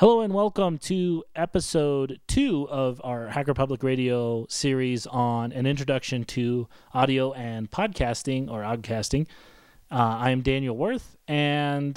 Hello and welcome to episode 2 of our Hacker Public Radio series on an introduction to audio and podcasting, or oddcasting. I am Daniel Wirth, and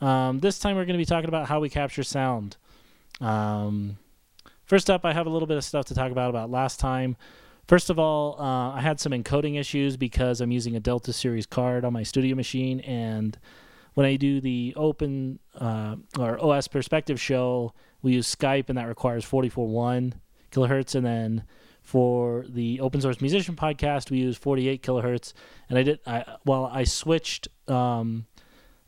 this time we're going to be talking about how we capture sound. First up, I have a little bit of stuff to talk about last time. First of all, I had some encoding issues because I'm using a Delta Series card on my studio machine, and when I do the Open or OS Perspective show, we use Skype, and that requires 44.1 kilohertz. And then for the Open Source Musician podcast, we use 48 kilohertz. And I switched the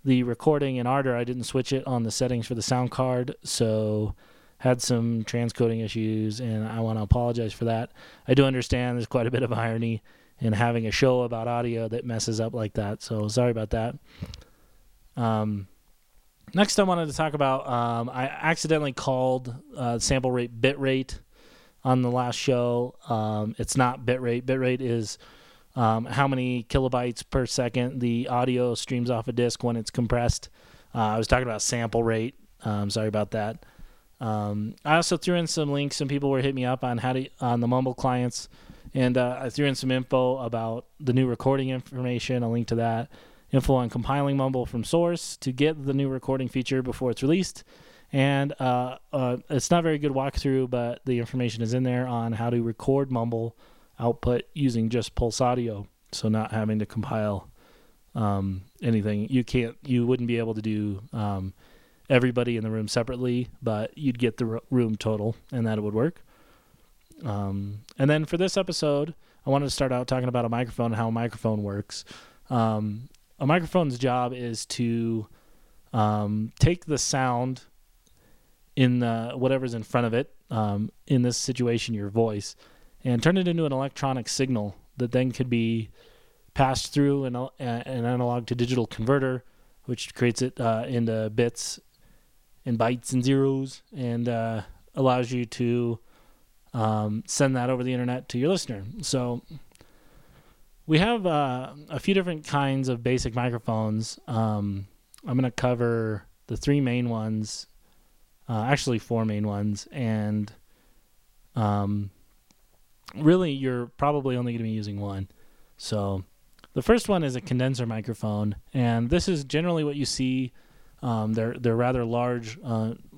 recording in Ardor, I didn't switch it on the settings for the sound card, so had some transcoding issues, and I want to apologize for that. I do understand there's quite a bit of irony in having a show about audio that messes up like that, so sorry about that. Next I wanted to talk about, I accidentally called sample rate bitrate on the last show. It's not bitrate. Bitrate is how many kilobytes per second the audio streams off a disk when it's compressed. I was talking about sample rate. Sorry about that. I also threw in some links. Some people were hitting me up on on the Mumble clients, and I threw in some info about the new recording information, a link to that. Info on compiling Mumble from source to get the new recording feature before it's released. And it's not a very good walkthrough, but the information is in there on how to record Mumble output using just pulse audio, so not having to compile anything. You wouldn't be able to do everybody in the room separately, but you'd get the room total, and that would work. And then for this episode, I wanted to start out talking about a microphone and how a microphone works. A microphone's job is to take the sound in whatever's in front of it, in this situation, your voice, and turn it into an electronic signal that then could be passed through an analog to digital converter, which creates it into bits and bytes and zeros, and allows you to send that over the internet to your listener. So we have a few different kinds of basic microphones. I'm going to cover the three main ones, actually four main ones, and really you're probably only going to be using one. So the first one is a condenser microphone, and this is generally what you see. They're rather large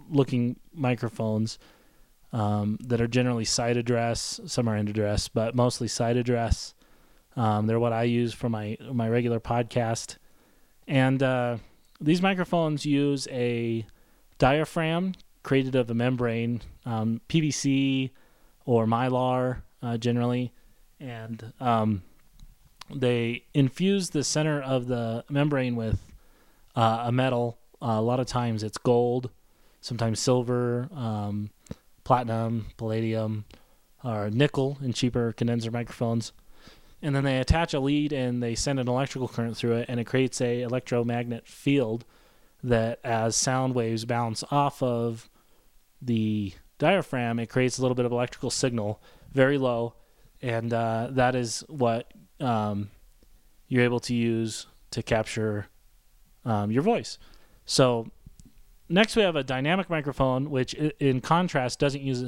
looking microphones that are generally side address. Some are end address, but mostly side address. They're what I use for my regular podcast. And these microphones use a diaphragm created of a membrane, PVC or Mylar generally. And they infuse the center of the membrane with a metal. A lot of times it's gold, sometimes silver, platinum, palladium, or nickel in cheaper condenser microphones. And then they attach a lead, and they send an electrical current through it, and it creates a electromagnet field that, as sound waves bounce off of the diaphragm, it creates a little bit of electrical signal, very low, and that is what you're able to use to capture your voice. So next we have a dynamic microphone, which in contrast doesn't use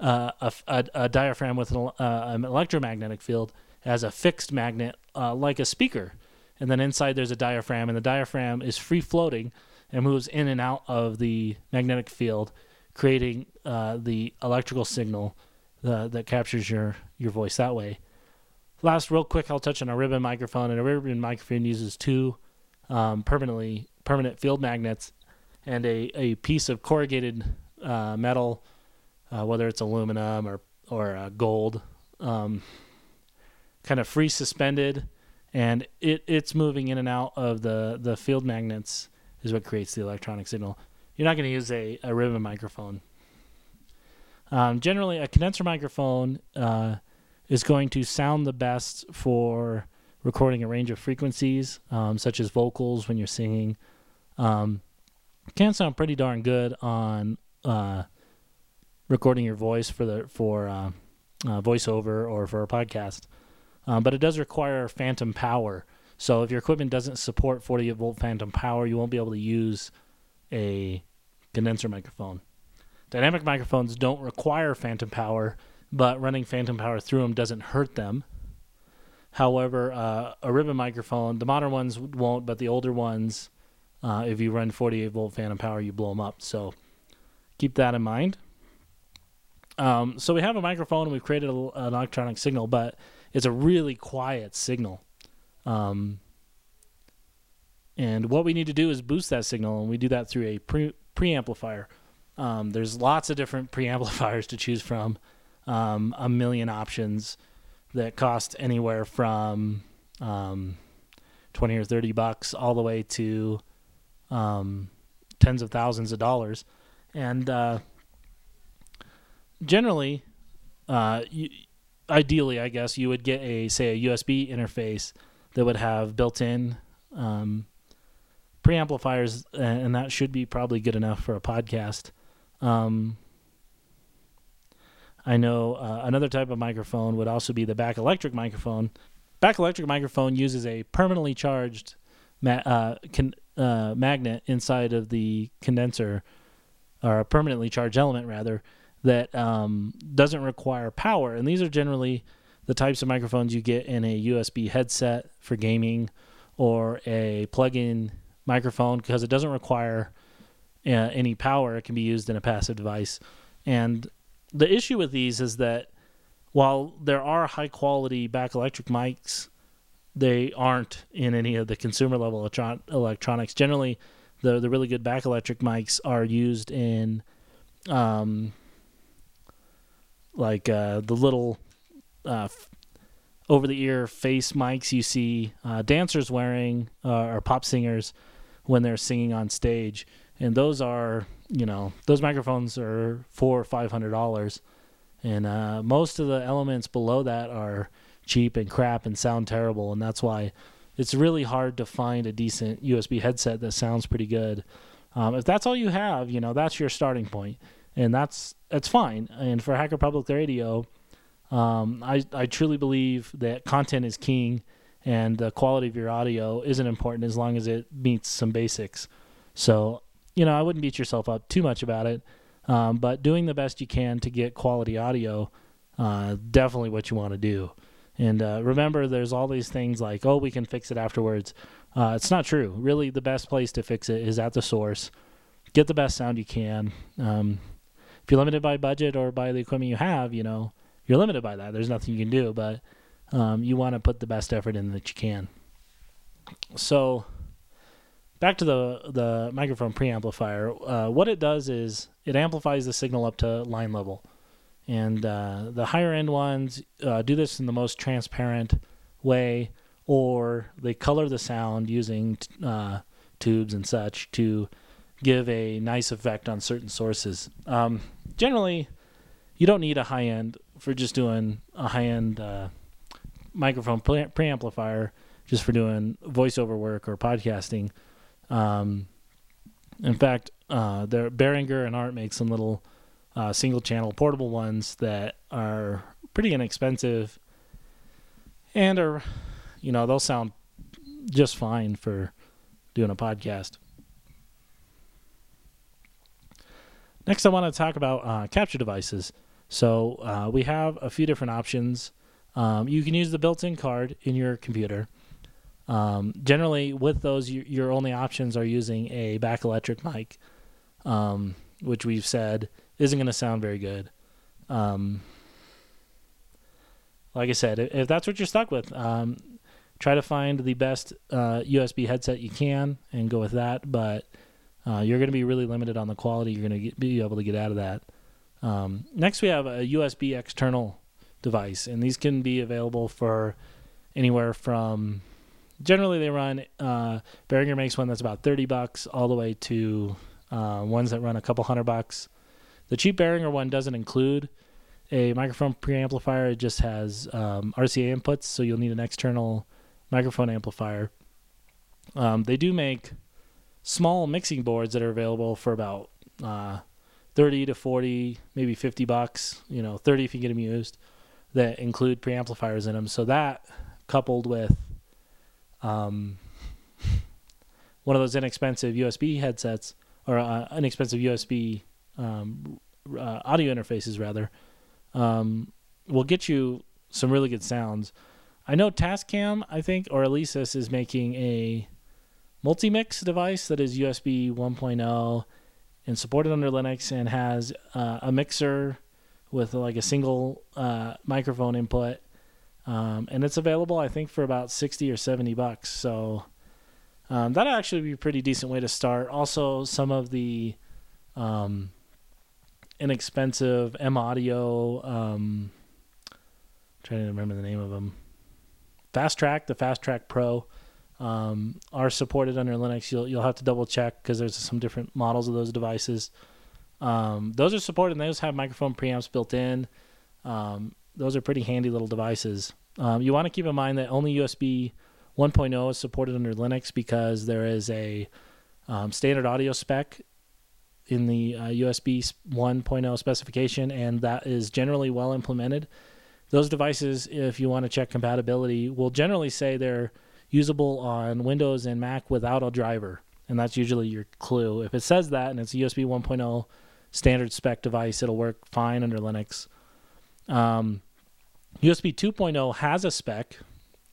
a diaphragm with an electromagnetic field. Has a fixed magnet like a speaker, and then inside there's a diaphragm, and the diaphragm is free floating and moves in and out of the magnetic field, creating the electrical signal that captures your voice that way. Last, real quick, I'll touch on a ribbon microphone, and a ribbon microphone uses two permanent field magnets and a piece of corrugated metal, whether it's aluminum or gold, kind of free suspended, and it's moving in and out of the field magnets is what creates the electronic signal. You're not going to use a ribbon microphone. Generally, a condenser microphone is going to sound the best for recording a range of frequencies, such as vocals when you're singing. Can sound pretty darn good on recording your voice for voiceover or for a podcast. But it does require phantom power. So if your equipment doesn't support 48-volt phantom power, you won't be able to use a condenser microphone. Dynamic microphones don't require phantom power, but running phantom power through them doesn't hurt them. However, a ribbon microphone, the modern ones won't, but the older ones, if you run 48-volt phantom power, you blow them up. So keep that in mind. So we have a microphone, and we've created an electronic signal, but it's a really quiet signal. And what we need to do is boost that signal, and we do that through a preamplifier. There's lots of different preamplifiers to choose from, a million options that cost anywhere from $20 or $30 all the way to tens of thousands of dollars. And generally, ideally, I guess, you would get a USB interface that would have built-in preamplifiers, and that should be probably good enough for a podcast. I know another type of microphone would also be the back electric microphone. Back electric microphone uses a permanently charged magnet inside of the condenser, or a permanently charged element, rather, that doesn't require power. And these are generally the types of microphones you get in a USB headset for gaming, or a plug-in microphone, because it doesn't require any power. It can be used in a passive device. And the issue with these is that while there are high-quality back electric mics, they aren't in any of the consumer-level electronics. Generally, the really good back electric mics are used in the little over-the-ear face mics you see dancers wearing, or pop singers when they're singing on stage. And those are, those microphones are $400 or $500. And most of the elements below that are cheap and crap and sound terrible. And that's why it's really hard to find a decent USB headset that sounds pretty good. If that's all you have, that's your starting point. And that's fine. And for Hacker Public Radio, I truly believe that content is king, and the quality of your audio isn't important as long as it meets some basics. So, I wouldn't beat yourself up too much about it, but doing the best you can to get quality audio, definitely what you want to do. And remember, there's all these things like, oh, we can fix it afterwards. It's not true. Really, the best place to fix it is at the source. Get the best sound you can. If you're limited by budget or by the equipment you have, you're limited by that. There's nothing you can do, but you want to put the best effort in that you can. So back to the microphone preamplifier. What it does is it amplifies the signal up to line level. And the higher-end ones do this in the most transparent way, or they color the sound using tubes and such to give a nice effect on certain sources. Generally, you don't need a high-end for just doing a high-end microphone preamplifier just for doing voiceover work or podcasting. In fact, Behringer and Art make some little single-channel portable ones that are pretty inexpensive and are, they'll sound just fine for doing a podcast. Next, I want to talk about capture devices. So we have a few different options. You can use the built-in card in your computer. Generally, with those, your only options are using a back electric mic, which we've said isn't going to sound very good. Like I said, if that's what you're stuck with, try to find the best USB headset you can and go with that, but you're going to be really limited on the quality you're going to be able to get out of that. Next, we have a USB external device, and these can be available for anywhere from, generally they run, Behringer makes one that's about $30 all the way to ones that run a couple $100. The cheap Behringer one doesn't include a microphone preamplifier. It just has RCA inputs, so you'll need an external microphone amplifier. They do make small mixing boards that are available for about $30 to $40, maybe $50, $30 if you get them used, that include preamplifiers in them. So that, coupled with one of those inexpensive USB headsets, or inexpensive USB audio interfaces, rather, will get you some really good sounds. I know Tascam, I think, or Alesis is making a multi-mix device that is USB 1.0 and supported under Linux and has a mixer with like a single microphone input. And it's available, I think, for about $60 or $70. So that'll actually be a pretty decent way to start. Also, some of the inexpensive M Audio, trying to remember the name of them, the Fast Track Pro, are supported under Linux. You'll have to double check because there's some different models of those devices. Those are supported, and those have microphone preamps built in. Those are pretty handy little devices. You want to keep in mind that only USB 1.0 is supported under Linux because there is a standard audio spec in the USB 1.0 specification, and that is generally well implemented. Those devices, if you want to check compatibility, will generally say they're usable on Windows and Mac without a driver, and that's usually your clue. If it says that and it's a USB 1.0 standard spec device, it'll work fine under Linux. USB 2.0 has a spec.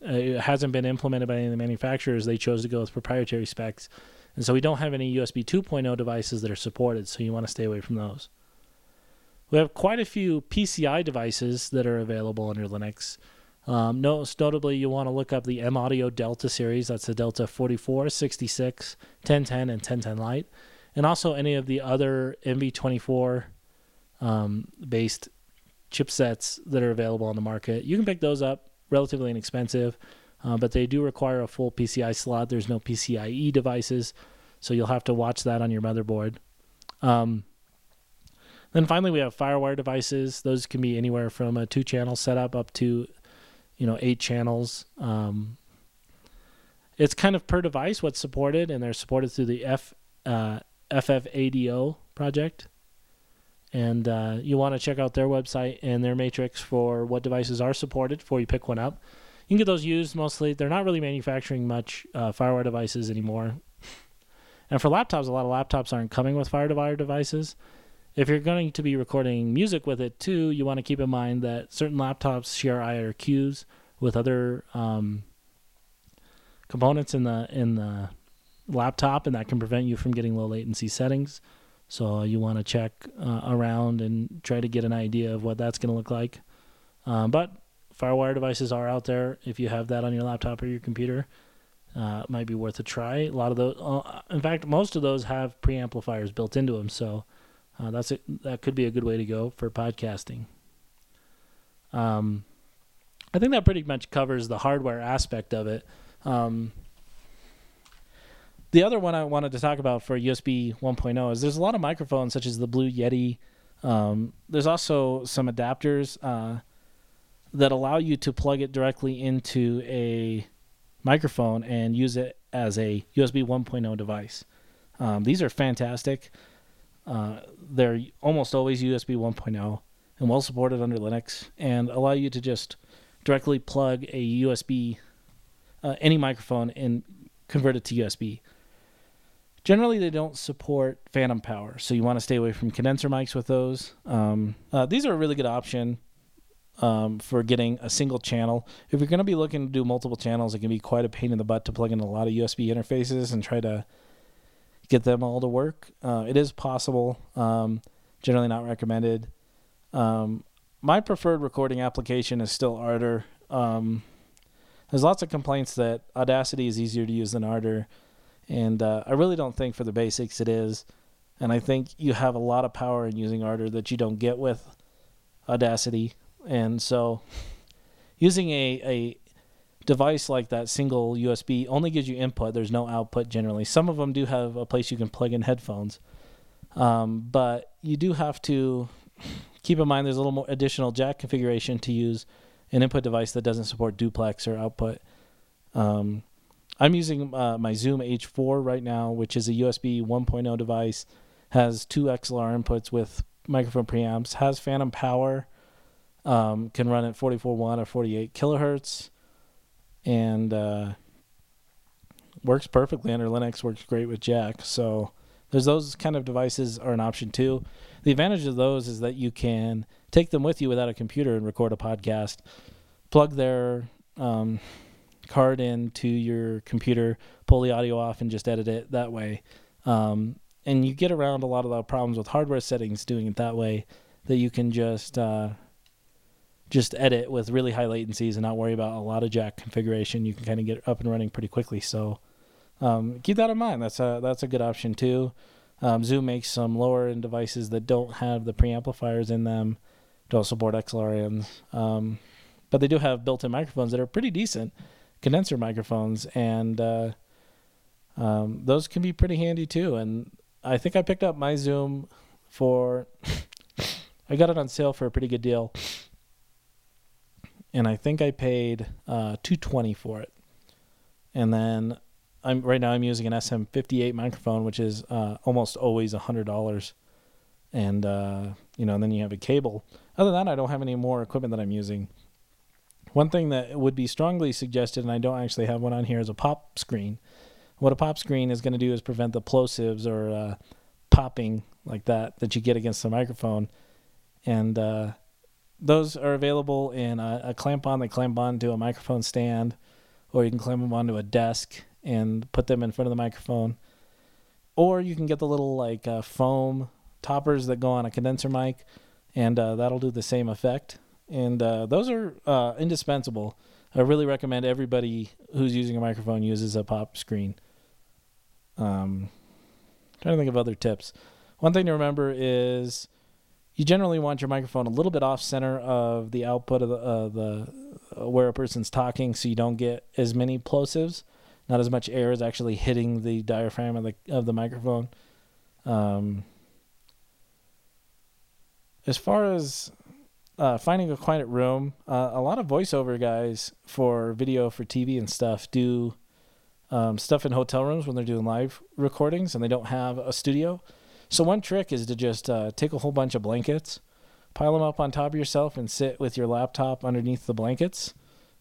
It hasn't been implemented by any of the manufacturers. They chose to go with proprietary specs. And so we don't have any USB 2.0 devices that are supported, so you want to stay away from those. We have quite a few PCI devices that are available under Linux. Notably, you want to look up the M Audio Delta Series. That's the Delta 44, 66, 1010, and 1010 Lite. And also any of the other MV24 based chipsets that are available on the market. You can pick those up relatively inexpensive, but they do require a full PCI slot. There's no PCIe devices, so you'll have to watch that on your motherboard. Then finally, we have FireWire devices. Those can be anywhere from a 2-channel setup up to 8 channels. It's kind of per device what's supported, and they're supported through the FFADO project. And you want to check out their website and their matrix for what devices are supported before you pick one up. You can get those used mostly. They're not really manufacturing much FireWire devices anymore. And for laptops, a lot of laptops aren't coming with FireWire devices. If you're going to be recording music with it too, you want to keep in mind that certain laptops share IRQs with other components in the laptop, and that can prevent you from getting low latency settings. So you want to check around and try to get an idea of what that's going to look like. But FireWire devices are out there. If you have that on your laptop or your computer, it might be worth a try. A lot of those, in fact, most of those have preamplifiers built into them. So that could be a good way to go for podcasting. I think that pretty much covers the hardware aspect of it. The other one I wanted to talk about for USB 1.0 is there's a lot of microphones such as the Blue Yeti. There's also some adapters that allow you to plug it directly into a microphone and use it as a USB 1.0 device. These are fantastic. They're almost always USB 1.0 and well supported under Linux, and allow you to just directly plug a USB, any microphone, and convert it to USB. Generally, they don't support Phantom Power, so you want to stay away from condenser mics with those. These are a really good option for getting a single channel. If you're going to be looking to do multiple channels, it can be quite a pain in the butt to plug in a lot of USB interfaces and try to get them all to work. It is possible, generally not recommended. My preferred recording application is still Ardor. There's lots of complaints that Audacity is easier to use than Ardor. And I really don't think for the basics it is. And I think you have a lot of power in using Ardor that you don't get with Audacity. And so using a device like that single USB only gives you input. There's no output generally. Some of them do have a place you can plug in headphones. But you do have to keep in mind there's a little more additional jack configuration to use an input device that doesn't support duplex or output. I'm using my Zoom H4 right now, which is a USB 1.0 device, has 2 XLR inputs with microphone preamps, has Phantom Power, can run at 44.1 or 48 kilohertz, and works perfectly under Linux, works great with Jack. So There's those kind of devices are an option too. The advantage of those is that you can take them with you without a computer and record a podcast, plug their card into your computer, pull the audio off, and just edit it that way. And you get around a lot of the problems with hardware settings doing it that way, that you can just edit with really high latencies and not worry about a lot of jack configuration. You can kind of get up and running pretty quickly. So keep that in mind. That's a good option too. Zoom makes some lower-end devices that don't have the preamplifiers in them. Don't support XLRNs. But they do have built-in microphones that are pretty decent, condenser microphones, and those can be pretty handy too. And I think I picked up my Zoom for... I got it on sale for a pretty good deal. And I think I paid $220 for it. And then right now I'm using an SM58 microphone, which is almost always $100. And, and then you have a cable. Other than that, I don't have any more equipment that I'm using. One thing that would be strongly suggested, and I don't actually have one on here, is a pop screen. What a pop screen is going to do is prevent the plosives or popping like that you get against the microphone. And those are available in a clamp-on. They clamp onto a microphone stand, or you can clamp them onto a desk and put them in front of the microphone. Or you can get the little foam toppers that go on a condenser mic, and that'll do the same effect. And those are indispensable. I really recommend everybody who's using a microphone uses a pop screen. Trying to think of other tips. One thing to remember is you generally want your microphone a little bit off center of the output of the where a person's talking, so you don't get as many plosives. Not as much air is actually hitting the diaphragm of the microphone. As far as finding a quiet room, a lot of voiceover guys for video for TV and stuff do stuff in hotel rooms when they're doing live recordings and they don't have a studio. So one trick is to just take a whole bunch of blankets, pile them up on top of yourself, and sit with your laptop underneath the blankets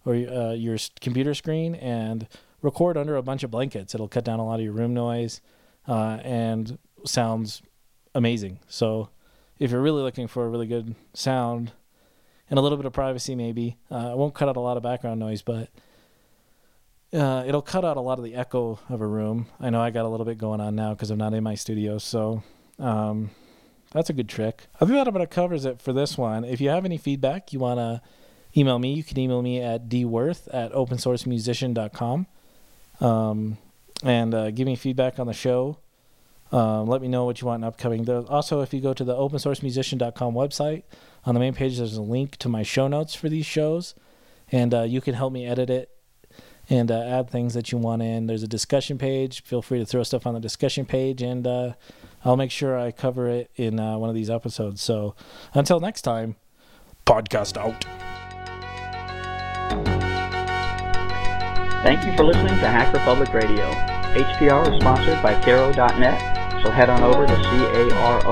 or your computer screen and record under a bunch of blankets. It'll cut down a lot of your room noise and sounds amazing. So if you're really looking for a really good sound, and a little bit of privacy, maybe. It won't cut out a lot of background noise, but it'll cut out a lot of the echo of a room. I know I got a little bit going on now because I'm not in my studio, so that's a good trick. I think that about covers it for this one. If you have any feedback, you want to email me, you can email me at dwirth@opensourcemusician.com and give me feedback on the show. Let me know what you want in upcoming. Also, if you go to the opensourcemusician.com website, on the main page, there's a link to my show notes for these shows, and you can help me edit it and add things that you want in. There's a discussion page. Feel free to throw stuff on the discussion page, and I'll make sure I cover it in one of these episodes. So until next time, podcast out. Thank you for listening to Hacker Public Radio. HPR is sponsored by caro.net. So head on over to caro.net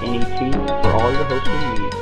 for all your hosting needs.